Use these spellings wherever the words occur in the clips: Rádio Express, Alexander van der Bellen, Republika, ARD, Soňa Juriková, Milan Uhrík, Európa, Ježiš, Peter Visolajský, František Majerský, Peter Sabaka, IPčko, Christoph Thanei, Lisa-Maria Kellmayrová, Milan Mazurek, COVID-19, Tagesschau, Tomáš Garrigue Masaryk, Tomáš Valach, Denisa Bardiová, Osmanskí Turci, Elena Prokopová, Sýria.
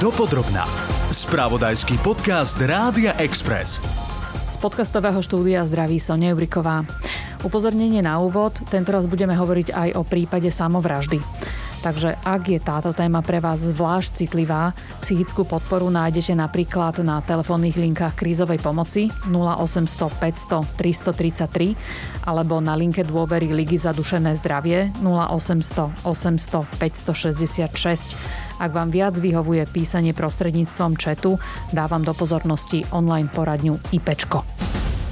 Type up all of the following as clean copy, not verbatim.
Dopodrobna. Spravodajský podcast Rádia Express. Z podcastového štúdia zdraví Soňa Juriková. Upozornenie na úvod, tentoraz budeme hovoriť aj o prípade samovraždy. Takže ak je táto téma pre vás zvlášť citlivá, psychickú podporu nájdete napríklad na telefónnych linkách krízovej pomoci 0800 500 333 alebo na linke dôvery Ligy za duševné zdravie 0800 800 566. Ak vám viac vyhovuje písanie prostredníctvom chatu, dávam do pozornosti online poradňu IPčko.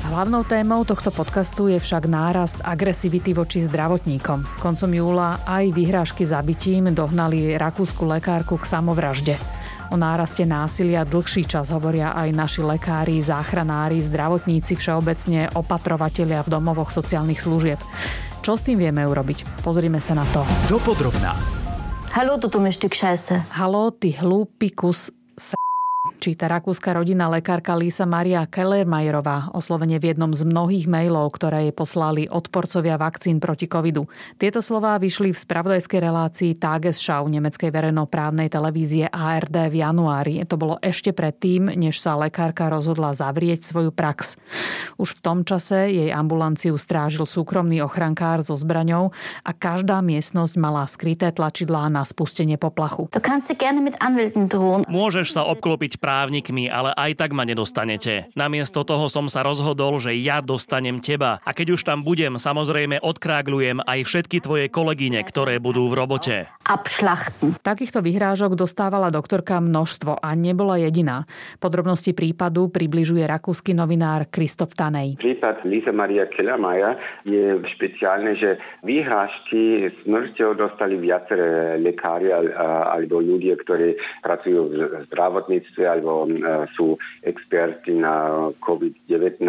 Hlavnou témou tohto podcastu je však nárast agresivity voči zdravotníkom. Koncom júla aj vyhrážky zabitím dohnali rakúsku lekárku k samovražde. O náraste násilia dlhší čas hovoria aj naši lekári, záchranári, zdravotníci všeobecne, opatrovatelia v domovoch sociálnych služieb. Čo s tým vieme urobiť? Pozrime sa na to. Dopodrobná. Haló, toto meštík šajse. Haló, ty hlúpy kus s***. Číta rakúska rodina lekárka Lisa-Maria Kellmayrová oslovene v jednom z mnohých mailov, ktoré jej poslali odporcovia vakcín proti covidu. Tieto slová vyšli v spravodajskej relácii Tagesschau nemeckej verejnoprávnej televízie ARD v januári. To bolo ešte predtým, než sa lekárka rozhodla zavrieť svoju prax. Už v tom čase jej ambulanciu strážil súkromný ochrankár so zbraňou a každá miestnosť mala skryté tlačidlá na spustenie poplachu. Môžeš sa obklopiť právnikmi, ale aj tak ma nedostanete. Namiesto toho som sa rozhodol, že ja dostanem teba. A keď už tam budem, samozrejme odkrágľujem aj všetky tvoje kolegyne, ktoré budú v robote. Abschlachten. Takýchto vyhrážok dostávala doktorka množstvo a nebola jediná. Podrobnosti prípadu približuje rakúsky novinár Christoph Thanei. Prípad Lisa-Maria Kellmayrová je špeciálne, že vyhrážky smrťou dostali viaceré lekári alebo ľudia, ktorí pracujú v zdravotníctve alebo sú experti na COVID-19,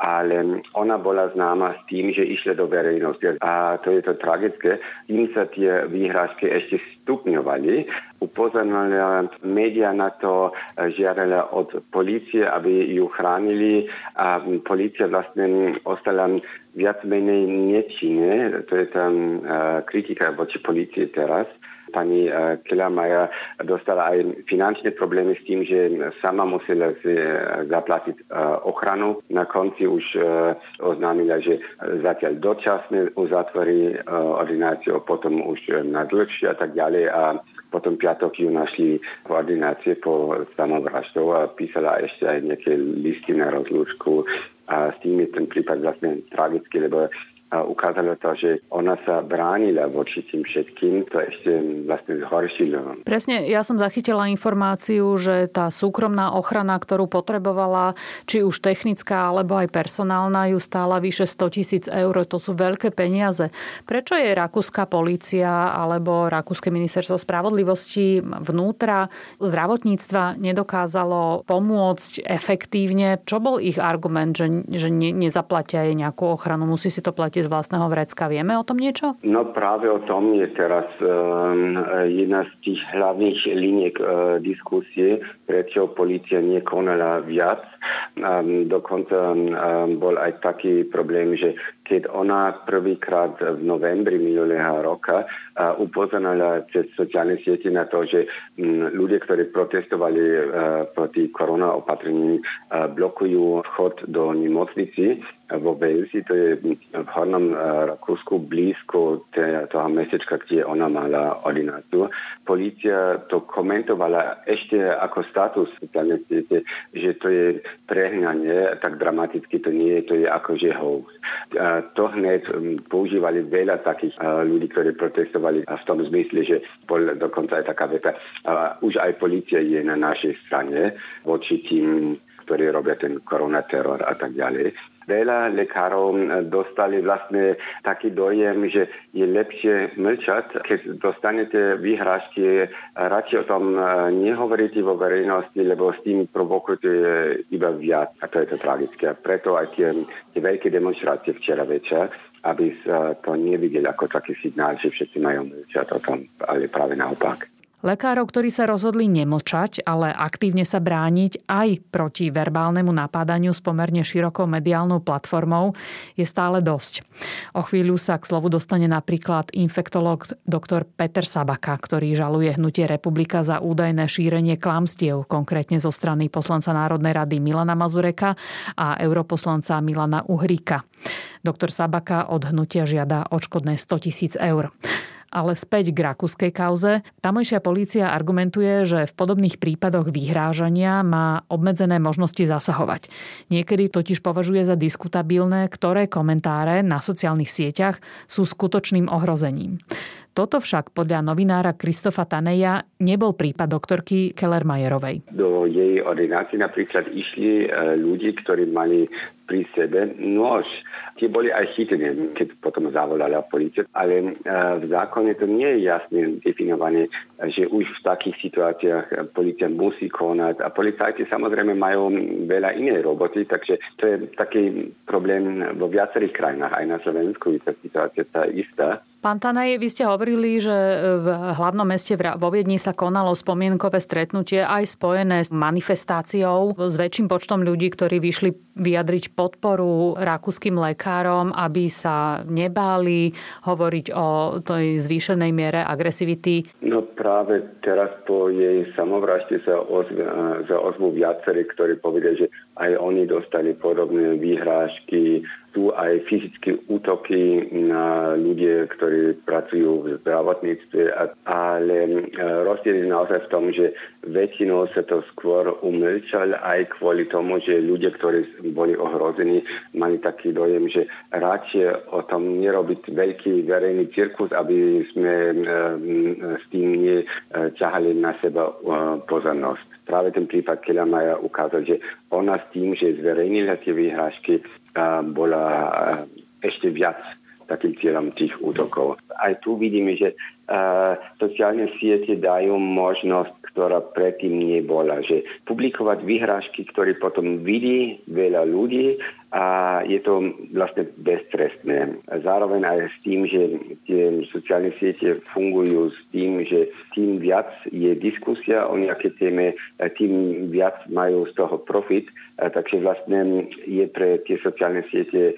ale ona bola známa s tým, že išla do verejnosti. A to je to tragické. Tým sa tie výhrážky ešte stupňovali. Upozornila média na to, žiadala od polície, aby ju chránili a polícia vlastne ostala viac menej nečinne. To je tam kritika voči polície teraz. Pani Kellmayrová dostala aj finančné problémy s tým, že sama musela si zaplatiť ochranu. Na konci už oznámila, že zatiaľ dočasne uzatvorí ordináciu, potom už na dlhšie a tak ďalej. A potom piatok ju našli v ordinácii po samovražde a písala ešte aj nejaké listy na rozlúčku. A s tým je ten prípad vlastne tragický, lebo a ukázalo to, že ona sa bránila voči tým všetkým, to ešte vlastne zhoršilo. Presne, ja som zachytila informáciu, že tá súkromná ochrana, ktorú potrebovala, či už technická, alebo aj personálna, ju stála vyše 100 000 eur. To sú veľké peniaze. Prečo je rakúska polícia alebo rakúske ministerstvo spravodlivosti vnútra zdravotníctva nedokázalo pomôcť efektívne? Čo bol ich argument, že nezaplatia jej nejakú ochranu? Musí si to platiť z vlastného vrecka. Vieme o tom niečo? No práve o tom je teraz jedna z tých hlavných liniek diskusie, prečo polícia nekonala viac. Dokonca bol aj taký problém, že keď ona prvýkrát v novembri minulého roka upozornila cez sociálne siete na to, že ľudia, ktorí protestovali proti koronaopatrení, blokujú vchod do nemocnici vo Walesi, to je v Hornom Rakúsku blízko toho mestečka, kde ona mala ordináciu. Polícia to komentovala ešte ako status sociálnej siete, že to je prehnanie, tak dramaticky to nie je, to je akože hoax. To hneď používali veľa takých ľudí, ktorí protestovali v tom zmysle, že bol dokonca aj taká veta. Už aj polícia je na našej strane voči tým, ktorí robia ten koronateror a tak ďalej. Veľa lekárov dostali vlastne taký dojem, že je lepšie mlčať. Keď dostanete vyhrážky, radšej o tom nehovoríte vo verejnosti, lebo s tým provokujete iba viac. A to je to tragické. Preto aj tie veľké demonstrácie včera večer, aby sa to nevidel ako taký signál, že všetci majú mlčať o tom, ale práve naopak. Lekárov, ktorí sa rozhodli nemlčať, ale aktívne sa brániť aj proti verbálnemu napádaniu s pomerne širokou mediálnou platformou, je stále dosť. O chvíľu sa k slovu dostane napríklad infektológ dr. Peter Sabaka, ktorý žaluje hnutie Republika za údajné šírenie klamstiev, konkrétne zo strany poslanca Národnej rady Milana Mazureka a europoslanca Milana Uhríka. Doktor Sabaka od hnutia žiada odškodné 100 000 eur. Ale späť k rakúskej kauze. Tamojšia polícia argumentuje, že v podobných prípadoch vyhrážania má obmedzené možnosti zasahovať. Niekedy totiž považuje za diskutabilné, ktoré komentáre na sociálnych sieťach sú skutočným ohrozením. Toto však podľa novinára Christopha Thaneia nebol prípad doktorky Kellmayrovej. Do jej ordinácie napríklad išli ľudí, ktorí mali pri sebe nôž. Tie boli aj chytení, keď potom zavolala polícia. Ale v zákone to nie je jasne definované, že už v takých situáciách polícia musí konať. A policajti samozrejme majú veľa iné roboty, takže to je taký problém vo viacerých krajinách. Aj na Slovensku je tá situácia tá istá. Pán Thanej, vy ste hovorili, že v hlavnom meste vo Viedni sa konalo spomienkové stretnutie aj spojené s manifestáciou s väčším počtom ľudí, ktorí vyšli vyjadriť podporu rakúskym lekárom, aby sa nebáli hovoriť o tej zvýšenej miere agresivity. No práve teraz po jej samovražde sa ozvú viacerí, ktorí povedia, že aj oni dostali podobné výhrážky. Sú aj fyzické útoky na ľudí, ktorí pracujú v zdravotníctve, ale rozdiel je naozaj v tom, že väčšinou sa to skôr umlčal aj kvôli tomu, že ľudia, ktorí boli ohrození, mali taký dojem, že radšej o tom nerobiť veľký verejný cirkus, aby sme s tým neťahali na seba pozornosť. Práve ten prípad Kellmayrovej ukázal, že ona s tým, že zverejnila tie výhrážky, bola ešte viac takým cieľom tých útokov. Aj tu vidíme, že sociálne siete dajú možnosť, ktorá predtým nebola. Že publikovať vyhrážky, ktoré potom vidí veľa ľudí, a je to vlastne beztrestné. Zároveň aj s tým, že tie sociálne siete fungujú s tým, že tým viac je diskusia o nejaké téme, tým viac majú z toho profit, takže vlastne je pre tie sociálne siete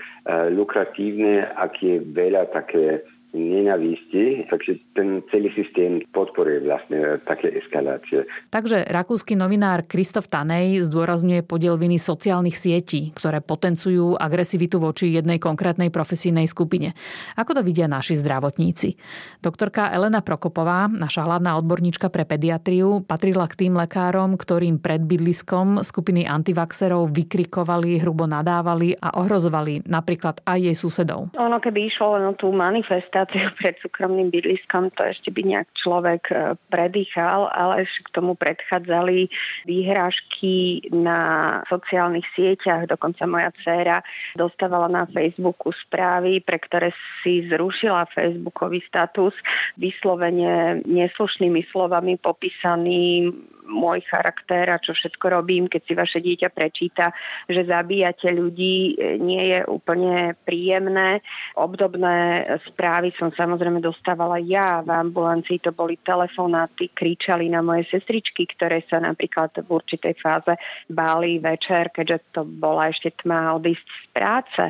lukratívne, ak je veľa také nenávisti, takže ten celý systém podporuje vlastne také eskalácie. Takže rakúsky novinár Christoph Thanei zdôrazňuje podiel viny sociálnych sietí, ktoré potenciujú agresivitu voči jednej konkrétnej profesijnej skupine. Ako to vidia naši zdravotníci? Doktorka Elena Prokopová, naša hlavná odborníčka pre pediatriu, patrila k tým lekárom, ktorým pred bydliskom skupiny antivaxerov vykrikovali, hrubo nadávali a ohrozovali napríklad aj jej susedov. Ono keby išlo len o tú manifestáciu pred súkromným bydliskom, to ešte by nejak človek predýchal, ale ešte k tomu predchádzali výhrážky na sociálnych sieťach. Dokonca moja dcéra dostávala na Facebooku správy, pre ktoré si zrušila Facebookový status vyslovene neslušnými slovami popísaný môj charakter a čo všetko robím, keď si vaše dieťa prečíta, že zabíjate ľudí, nie je úplne príjemné. Obdobné správy som samozrejme dostávala ja v ambulancii, to boli telefonáty, kričali na moje sestričky, ktoré sa napríklad v určitej fáze báli večer, keďže to bola ešte tma, odísť z práce.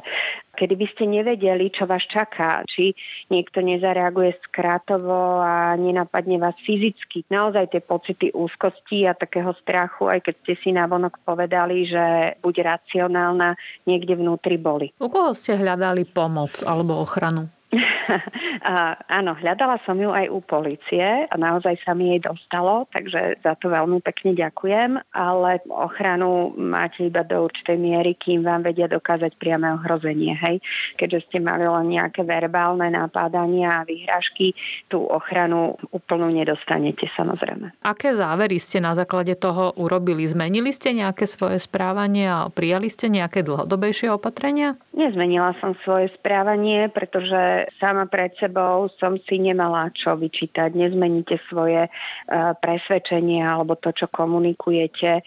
Kedy by ste nevedeli, čo vás čaká, či niekto nezareaguje skrátovo a nenapadne vás fyzicky. Naozaj tie pocity úzkosti a takého strachu, aj keď ste si navonok povedali, že buď racionálna, niekde vnútri boli. U koho ste hľadali pomoc alebo ochranu? Áno, hľadala som ju aj u polície a naozaj sa mi jej dostalo, takže za to veľmi pekne ďakujem, ale ochranu máte iba do určitej miery, kým vám vedia dokázať priame ohrozenie, hej. Keďže ste mali len nejaké verbálne napádania a vyhrážky, tú ochranu úplnú nedostanete samozrejme. Aké závery ste na základe toho urobili? Zmenili ste nejaké svoje správanie a prijali ste nejaké dlhodobejšie opatrenia? Nezmenila som svoje správanie, pretože sama pred sebou som si nemala čo vyčítať. Nezmeníte svoje presvedčenie alebo to, čo komunikujete.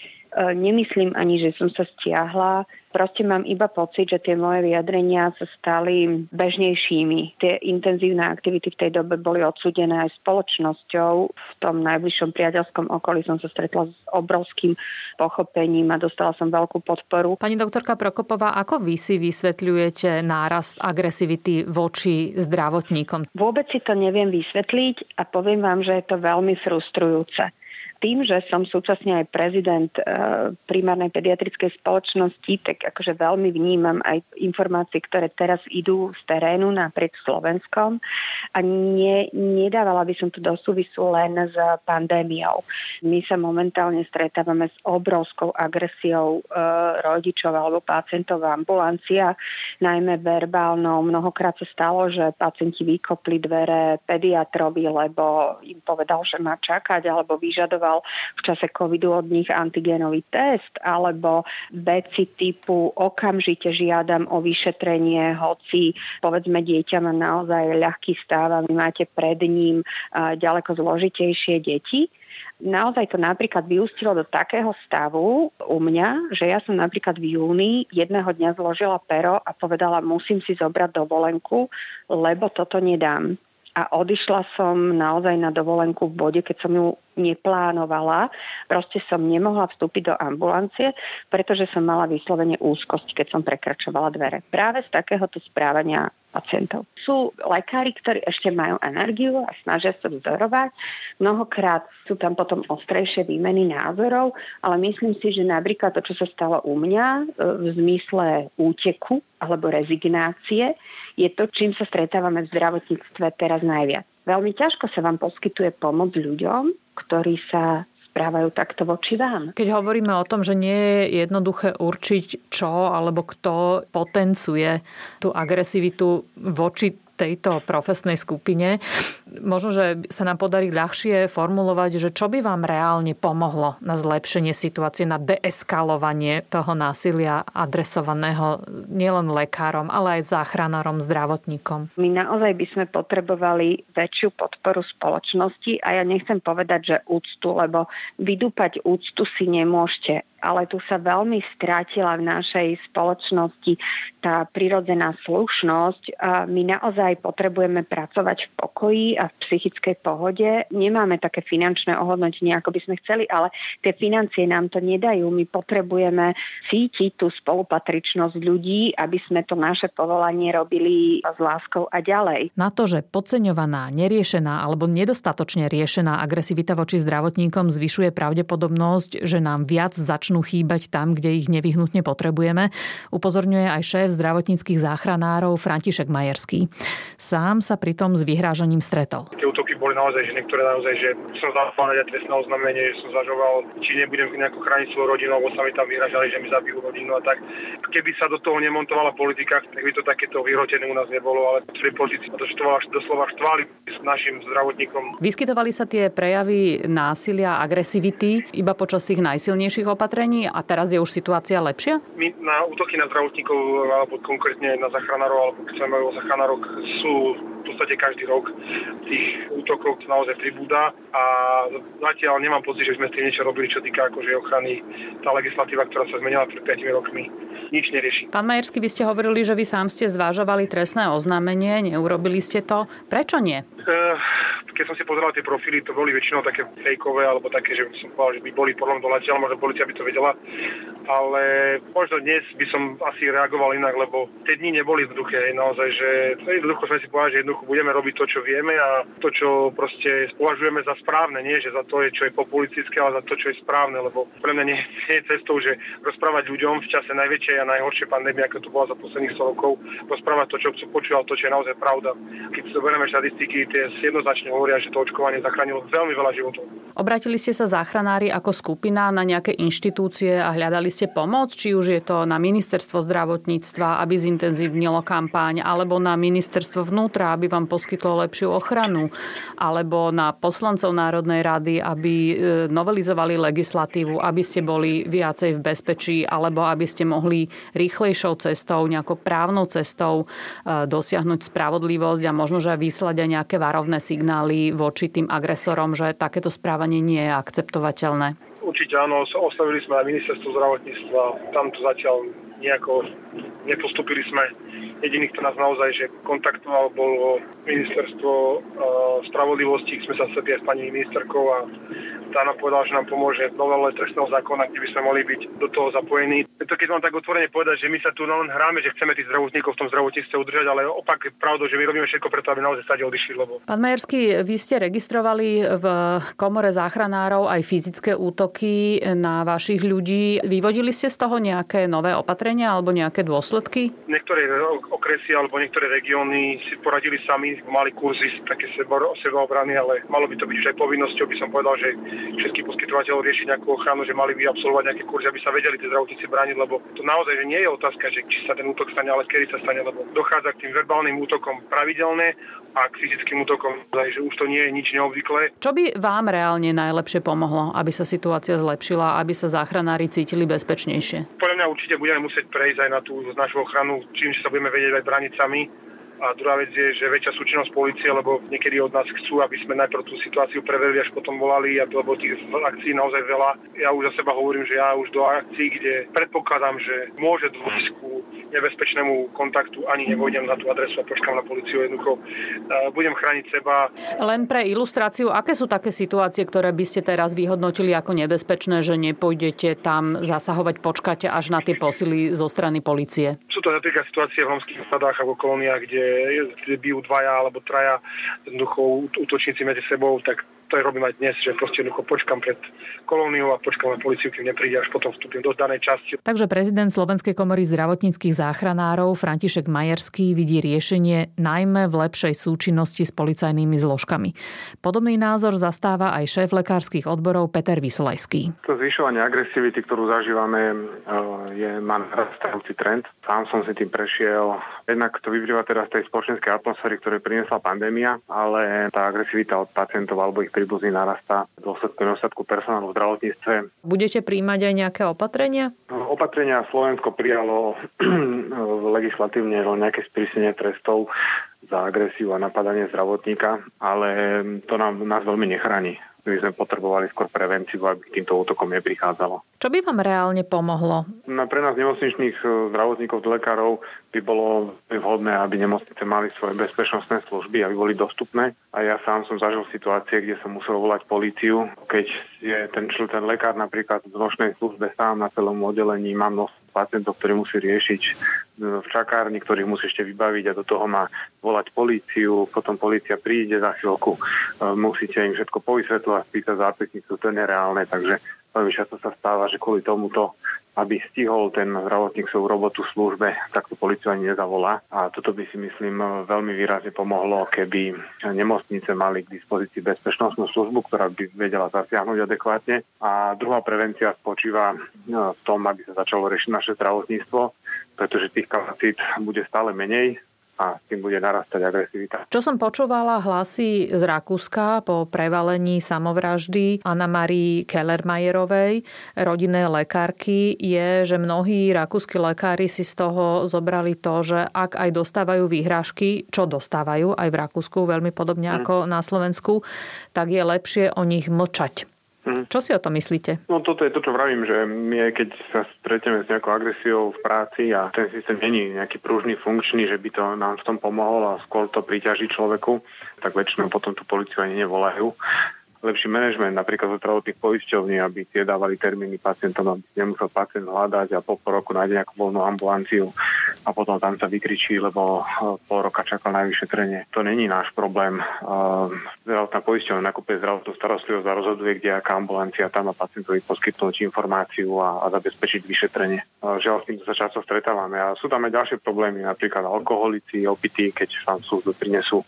Nemyslím ani, že som sa stiahla proste mám iba pocit, že tie moje vyjadrenia sa stali bežnejšími. Tie intenzívne aktivity v tej dobe boli odsúdené aj spoločnosťou. V tom najbližšom priateľskom okolí som sa stretla s obrovským pochopením a dostala som veľkú podporu. Pani doktorka Prokopová, ako vy si vysvetľujete nárast agresivity voči zdravotníkom? Vôbec si to neviem vysvetliť a poviem vám, že je to veľmi frustrujúce. Tým, že som súčasne aj prezident primárnej pediatrickej spoločnosti, tak akože veľmi vnímam aj informácie, ktoré teraz idú z terénu naprieč Slovenskom a nedávala by som to do súvisu len s pandémiou. My sa momentálne stretávame s obrovskou agresiou rodičov alebo pacientov v ambulanciách, najmä verbálnou. Mnohokrát sa stalo, že pacienti vykopli dvere pediatrovi, lebo im povedal, že má čakať, alebo vyžadoval v čase covidu od nich antigenový test, alebo veci typu okamžite žiadam o vyšetrenie, hoci povedzme dieťa má naozaj ľahký stav a vy máte pred ním ďaleko zložitejšie deti. Naozaj to napríklad vyústilo do takého stavu u mňa, že ja som napríklad v júni jedného dňa zložila pero a povedala, musím si zobrať dovolenku, lebo toto nedám. A odišla som naozaj na dovolenku v bode, keď som ju neplánovala. Proste som nemohla vstúpiť do ambulancie, pretože som mala vyslovene úzkosť, keď som prekračovala dvere. Práve z takéhoto správania pacientov. Sú lekári, ktorí ešte majú energiu a snažia sa vzorovať. Mnohokrát sú tam potom ostrejšie výmeny názorov, ale myslím si, že napríklad to, čo sa stalo u mňa v zmysle úteku alebo rezignácie, je to, čím sa stretávame v zdravotníctve teraz najviac. Veľmi ťažko sa vám poskytuje pomoc ľuďom, ktorí sa správajú takto voči vám. Keď hovoríme o tom, že nie je jednoduché určiť, čo alebo kto potenciuje tú agresivitu voči tejto profesnej skupine, možno, že sa nám podarí ľahšie formulovať, že čo by vám reálne pomohlo na zlepšenie situácie, na deeskalovanie toho násilia adresovaného nielen lekárom, ale aj záchranárom, zdravotníkom. My naozaj by sme potrebovali väčšiu podporu spoločnosti a ja nechcem povedať, že úctu, lebo vydúpať úctu si nemôžete, ale tu sa veľmi strátila v našej spoločnosti tá prirodzená slušnosť. My naozaj potrebujeme pracovať v pokoji a v psychickej pohode. Nemáme také finančné ohodnotenie, ako by sme chceli, ale tie financie nám to nedajú. My potrebujeme cítiť tú spolupatričnosť ľudí, aby sme to naše povolanie robili s láskou a ďalej. Na to, že podceňovaná, neriešená alebo nedostatočne riešená agresivita voči zdravotníkom zvyšuje pravdepodobnosť, že nám viac začnú chýbať tam, kde ich nevyhnutne potrebujeme, upozorňuje aj šéf zdravotníckych záchranárov František Majerský. Sám sa pritom s vyhrážaním stretol. Tie útoky boli naozaj, že niektoré naozaj, že som zaslal aj trestné oznámenie, že som zvažoval, či nebudem nejako chrániť svoju rodinu, lebo sa mi tam vyhrážali, že mi zabijú rodinu a tak. Keby sa do toho nemontovala politika, tak by to takéto vyhrotené u nás nebolo, ale tri politici to doslova štvali s našim zdravotníkom. Vyskytovali sa tie prejavy násilia, agresivity iba počas tých najsilnejších opatrení. A teraz je už situácia lepšia? My na útoky na zdravotníkov, alebo konkrétne na zachránarov, alebo chceme o zachránarok, sú v podstate každý rok. Tých útokov naozaj pribúda a zatiaľ nemám pocit, že sme s tým niečo robili, čo týka akože ochrany. Tá legislatíva, ktorá sa zmenila pred 5 rokmi, nič nerieši. Pán Majerský, vy ste hovorili, že vy sám ste zvážovali trestné oznámenie, neurobili ste to. Prečo nie? Keď som si pozeral tie profily, to boli väčšinou také fejkové, alebo také, že som povedal, že by boli podľa doľateľ, možno policia by to vedela, ale možno dnes by som asi reagoval inak, lebo tie dni neboli jednoduché, naozaj, že jednoducho sme si povedali, že jednoducho budeme robiť to, čo vieme a to, čo proste považujeme za správne, nie že za to, čo je populistické, ale za to, čo je správne, lebo pre mňa nie je cestou, že rozprávať ľuďom v čase najväčšej a najhoršej pandémie, ako to bola za posledných 100 rokov, rozprávať to, čo chcú počuť, ale to, čo je naozaj pravda. Keď zoberieme štatistiky, tie jednoznačne hovoria, že to očkovanie zachránilo veľmi veľa životov. Obratili ste sa záchranári ako skupina na nejaké inštitúcie a hľadali ste pomoc, či už je to na ministerstvo zdravotníctva, aby zintenzívnilo kampaň, alebo na ministerstvo vnútra, aby vám poskytlo lepšiu ochranu, alebo na poslancov Národnej rady, aby novelizovali legislatívu, aby ste boli viacej v bezpečí, alebo aby ste mohli rýchlejšou cestou, nejakou právnou cestou dosiahnuť spravodlivosť a možno, že vyslať aj nejaké varovné signály voči tým agresorom, že takéto správanie nie je akceptovateľné? Určite áno, oslovili sme aj ministerstvo zdravotníctva, tam to zatiaľ nejako nepostupili sme. Jediný, kto nás naozaj že kontaktoval, bolo ministerstvo spravodlivosti, sme sa stretli s pani ministerkou a tá nám povedala, že nám pomôže novele trestného zákona, kde by sme mohli byť do toho zapojení. To keď mám tak otvorene povedať, že my sa tu len hráme, že chceme tých zdravotníkov v tom zdravotníctve udržať, ale opak je pravdou, že my robíme všetko preto, aby naozaj stade odišli. Lebo... Pán Majerský, vy ste registrovali v komore záchranárov aj fyzické útoky na vašich ľudí. Vyvodili ste z toho nejaké nové opatrenia alebo nejaké dôsledky? Niektoré okresy alebo niektoré regióny si poradili sami, mali kurzy také sebaobrany, ale malo by to byť už aj povinnosťou, by som povedal, že všetkých poskytovateľov riešiť nejakú ochranu, že mali by absolvovať nejaké kurzy, aby sa vedeli tí zdravotníci brániť, lebo to naozaj že nie je otázka, že či sa ten útok stane, ale kedy sa stane, lebo dochádza k tým verbálnym útokom pravidelne a k fyzickým útokom, že už to nie je nič neobvyklé. Čo by vám reálne najlepšie pomohlo, aby sa situácia zlepšila, aby sa záchranári cítili bezpečnejšie? Podľa mňa určite budeme musieť prejsť aj na tú našu ochranu, čím sa budeme vedieť aj brániť sami. A druhá vec je, že väčšia súčinnosť polície, lebo niekedy od nás chcú, aby sme najprv tú situáciu preverili, až potom volali, lebo tých akcií naozaj veľa. Ja už za seba hovorím, že ja už do akcií, kde predpokladám, že môže dôjsť ku nebezpečnému kontaktu, ani nevojdem na tú adresu a počkám na políciu, jednoducho budem chrániť seba. Len pre ilustráciu, aké sú také situácie, ktoré by ste teraz vyhodnotili ako nebezpečné, že nepôjdete tam zasahovať, počkáte až na tie posily zo strany polície? Sú to napríklad situácie v romských osadách alebo kolóniách, kde bijú dvaja alebo traja jednoducho útočníci medzi sebou, tak to aj robím aj dnes, že proste jednoducho počkam pred kolóniou a počkam na políciu, kým nepríde, až potom vstúpim do danej časti. Takže prezident Slovenskej komory zdravotníckych záchranárov František Majerský vidí riešenie najmä v lepšej súčinnosti s policajnými zložkami. Podobný názor zastáva aj šéf lekárskych odborov Peter Visolajský. To zvyšovanie agresivity, ktorú zažívame, je narastajúci trend. Sám som si tým prešiel. Jednak to vyplýva teraz z tej spoločenskej atmosféry, ktorú priniesla pandémia, ale tá agresivita od pacientov alebo ich príbuzní narastá v dôsledku nedostatku personálu v zdravotníctve. Budete príjmať aj nejaké opatrenia? Opatrenia Slovensko prijalo legislatívne nejaké sprísnenie trestov za agresiu a napadanie zdravotníka, ale to nás veľmi nechráni. My sme potrebovali skôr prevenciu, aby k týmto útokom neprichádzalo. Čo by vám reálne pomohlo? Pre nás nemocničných zdravotníkov, lekárov by bolo vhodné, aby nemocnice mali svoje bezpečnostné služby, aby boli dostupné. A ja sám som zažil situácie, kde som musel volať políciu, keď je ten lekár napríklad v nočnej službe sám na celom oddelení, mám nosť pacientov, ktorý musí riešiť v čakárni, ktorých musí ešte vybaviť a do toho má volať políciu, potom polícia príde za chvíľku, musíte im všetko povysvetľovať, spýtať zápisnicu, to je nereálne, takže veľmi často sa stáva, že kvôli tomuto, aby stihol ten zdravotník svoju robotu v službe, tak to políciu ani nezavolá. A toto by si myslím veľmi výrazne pomohlo, keby nemocnice mali k dispozícii bezpečnostnú službu, ktorá by vedela zasiahnuť adekvátne. A druhá prevencia spočíva v tom, aby sa začalo riešiť naše zdravotníctvo, pretože tých kapacít bude stále menej a s tým bude narastať agresivita. Čo som počúvala hlasy z Rakúska po prevalení samovraždy Lisa-Marie Kellmayrovej, rodinnej lekárky, je, že mnohí rakúski lekári si z toho zobrali to, že ak aj dostávajú výhrážky, čo dostávajú aj v Rakúsku, veľmi podobne ako na Slovensku, tak je lepšie o nich mlčať. Čo si o tom myslíte? No toto je to, čo vravím, že my aj keď sa stretneme s nejakou agresiou v práci a ten systém není nejaký pružný, funkčný, že by to nám v tom pomohol a skôr to priťaží človeku, tak väčšinou potom tú políciu ani nevolajú. Lepší manažment, napríklad zo zdravotných poisťovní, aby tie dávali termíny pacientom, aby nemusel pacient hľadať a po pol roku nájde nejakú voľnú ambulanciu a potom tam sa vykričí, lebo pol roka čakal na vyšetrenie. To není náš problém. Zdravotná poisťovňa nakupuje zdravotnú starostlivosť a rozhoduje, kde aká ambulancia tam a pacientovi poskytnúť informáciu a zabezpečiť vyšetrenie. Žiaľ, s týmto sa často stretávame. A sú tam aj ďalšie problémy, napríklad alkoholici, opití, keď tam sú prinesú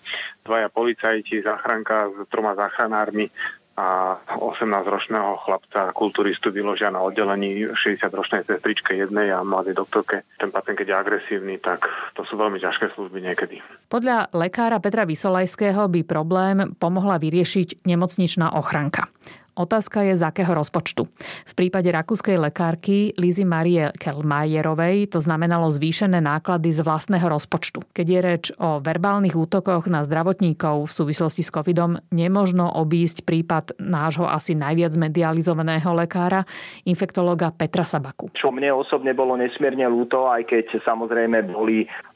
dvaja policajti, záchranka s troma záchranármi a 18-ročného chlapca kulturistu vyložia na oddelení 60-ročnej sestričke jednej a mladej doktorke. Ten pacient, keď je agresívny, tak to sú veľmi ťažké služby niekedy. Podľa lekára Petra Visolajského by problém pomohla vyriešiť nemocničná ochranka. Otázka je, z akého rozpočtu. V prípade rakúskej lekárky Lise-Marie Kellmajerovej to znamenalo zvýšené náklady z vlastného rozpočtu. Keď je reč o verbálnych útokoch na zdravotníkov v súvislosti s covidom, nemožno obísť prípad nášho asi najviac medializovaného lekára, infektológa Petra Sabaku. Čo mne osobne bolo nesmierne ľúto, aj keď samozrejme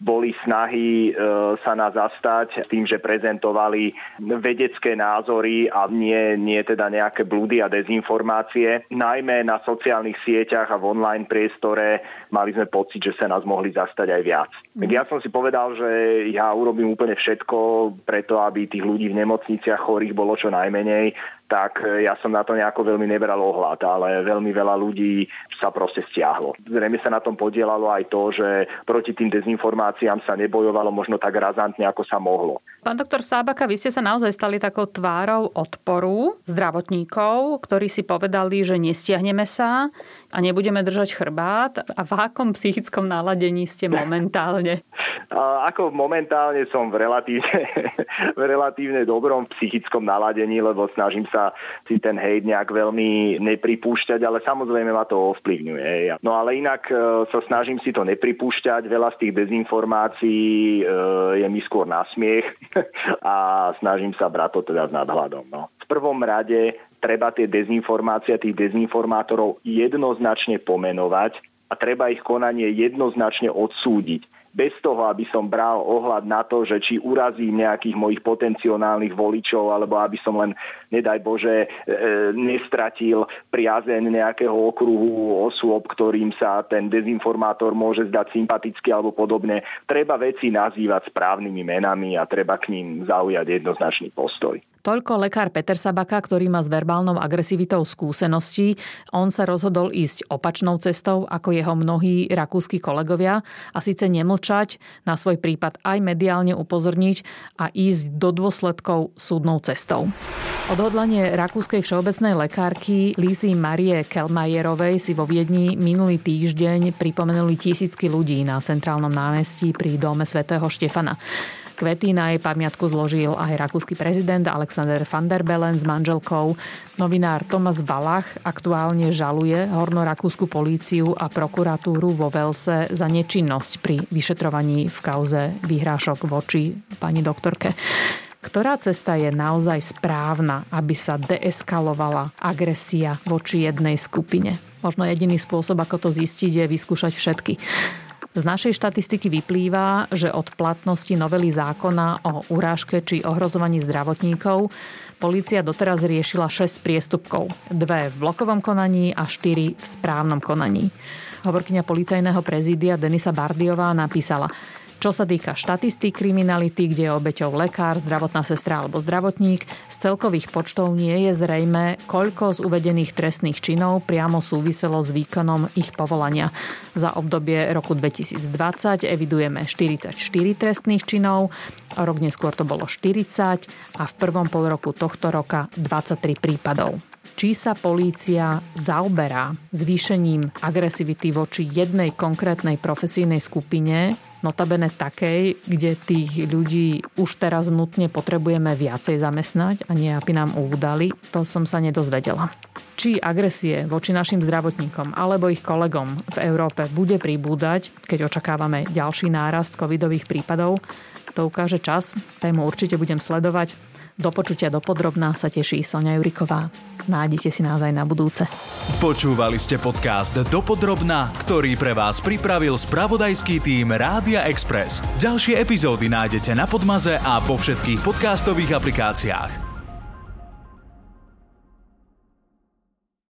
boli snahy sa nás zastať tým, že prezentovali vedecké názory a nie teda nejaké blúdy a dezinformácie. Najmä na sociálnych sieťach a v online priestore mali sme pocit, že sa nás mohli zastať aj viac. Tak ja som si povedal, že ja urobím úplne všetko preto, aby tých ľudí v nemocniciach chorých bolo čo najmenej, tak ja som na to nejako veľmi neberal ohľad, ale veľmi veľa ľudí sa proste stiahlo. Zrejme sa na tom podielalo aj to, že proti tým dezinformáciám sa nebojovalo možno tak razantne, ako sa mohlo. Pán doktor Sabaka, vy ste sa naozaj stali takou tvárou odporu zdravotníkov, ktorí si povedali, že nestiahneme sa a nebudeme držať chrbát. A v akom psychickom náladení ste momentálne? Ako momentálne som v relatívne dobrom psychickom náladení, lebo snažím sa si ten hejt nejak veľmi nepripúšťať, ale samozrejme ma to ovplyvňuje. No ale inak sa snažím si to nepripúšťať, veľa z tých dezinformácií je mi skôr nasmiech a snažím sa brať to teda s nadhľadom. No. V prvom rade treba tie dezinformácie a tých dezinformátorov jednoznačne pomenovať a treba ich konanie jednoznačne odsúdiť. Bez toho, aby som bral ohľad na to, že či urazím nejakých mojich potenciálnych voličov, alebo aby som len, nedaj Bože, nestratil priazeň nejakého okruhu osôb, ktorým sa ten dezinformátor môže zdať sympatický alebo podobne. Treba veci nazývať správnymi menami a treba k ním zaujať jednoznačný postoj. Toľko lekár Peter Sabaka, ktorý má s verbálnou agresivitou skúsenosti. On sa rozhodol ísť opačnou cestou ako jeho mnohí rakúski kolegovia a síce nemlčať, na svoj prípad aj mediálne upozorniť a ísť do dôsledkov súdnou cestou. Odhodlanie rakúskej všeobecnej lekárky Lise-Marie Kellmajerovej si vo Viedni minulý týždeň pripomenuli tisícky ľudí na centrálnom námestí pri dome svätého Štefana. Kvety na jej pamiatku zložil aj rakúsky prezident Alexander van der Bellen s manželkou. Novinár Tomáš Valach aktuálne žaluje hornorakúsku políciu a prokuratúru vo Velse za nečinnosť pri vyšetrovaní v kauze vyhrášok voči pani doktorke. Ktorá cesta je naozaj správna, aby sa deeskalovala agresia voči jednej skupine? Možno jediný spôsob, ako to zistiť, je vyskúšať všetky. Z našej štatistiky vyplýva, že od platnosti novely zákona o urážke či ohrozovaní zdravotníkov polícia doteraz riešila 6 priestupkov, 2 v blokovom konaní a 4 v správnom konaní. Hovorkyňa policajného prezídia Denisa Bardiová napísala: čo sa týka štatistík kriminality, kde je obeťou lekár, zdravotná sestra alebo zdravotník, z celkových počtov nie je zrejme, koľko z uvedených trestných činov priamo súviselo s výkonom ich povolania. Za obdobie roku 2020 evidujeme 44 trestných činov, rok neskôr to bolo 40 a v prvom polroku tohto roka 23 prípadov. Či sa polícia zaoberá zvýšením agresivity voči jednej konkrétnej profesijnej skupine, notabene takej, kde tých ľudí už teraz nutne potrebujeme viacej zamestnať a nie aby nám udali, to som sa nedozvedela. Či agresie voči našim zdravotníkom alebo ich kolegom v Európe bude pribúdať, keď očakávame ďalší nárast covidových prípadov, to ukáže čas, tému určite budem sledovať. Do počutia dopodrobná sa teší Soňa Juriková. Nájdete si nás aj na budúce. Počúvali ste podcast Dopodrobná, ktorý pre vás pripravil spravodajský tím Rádia Express. Ďalšie epizódy nájdete na Podmaze a po všetkých podcastových aplikáciách.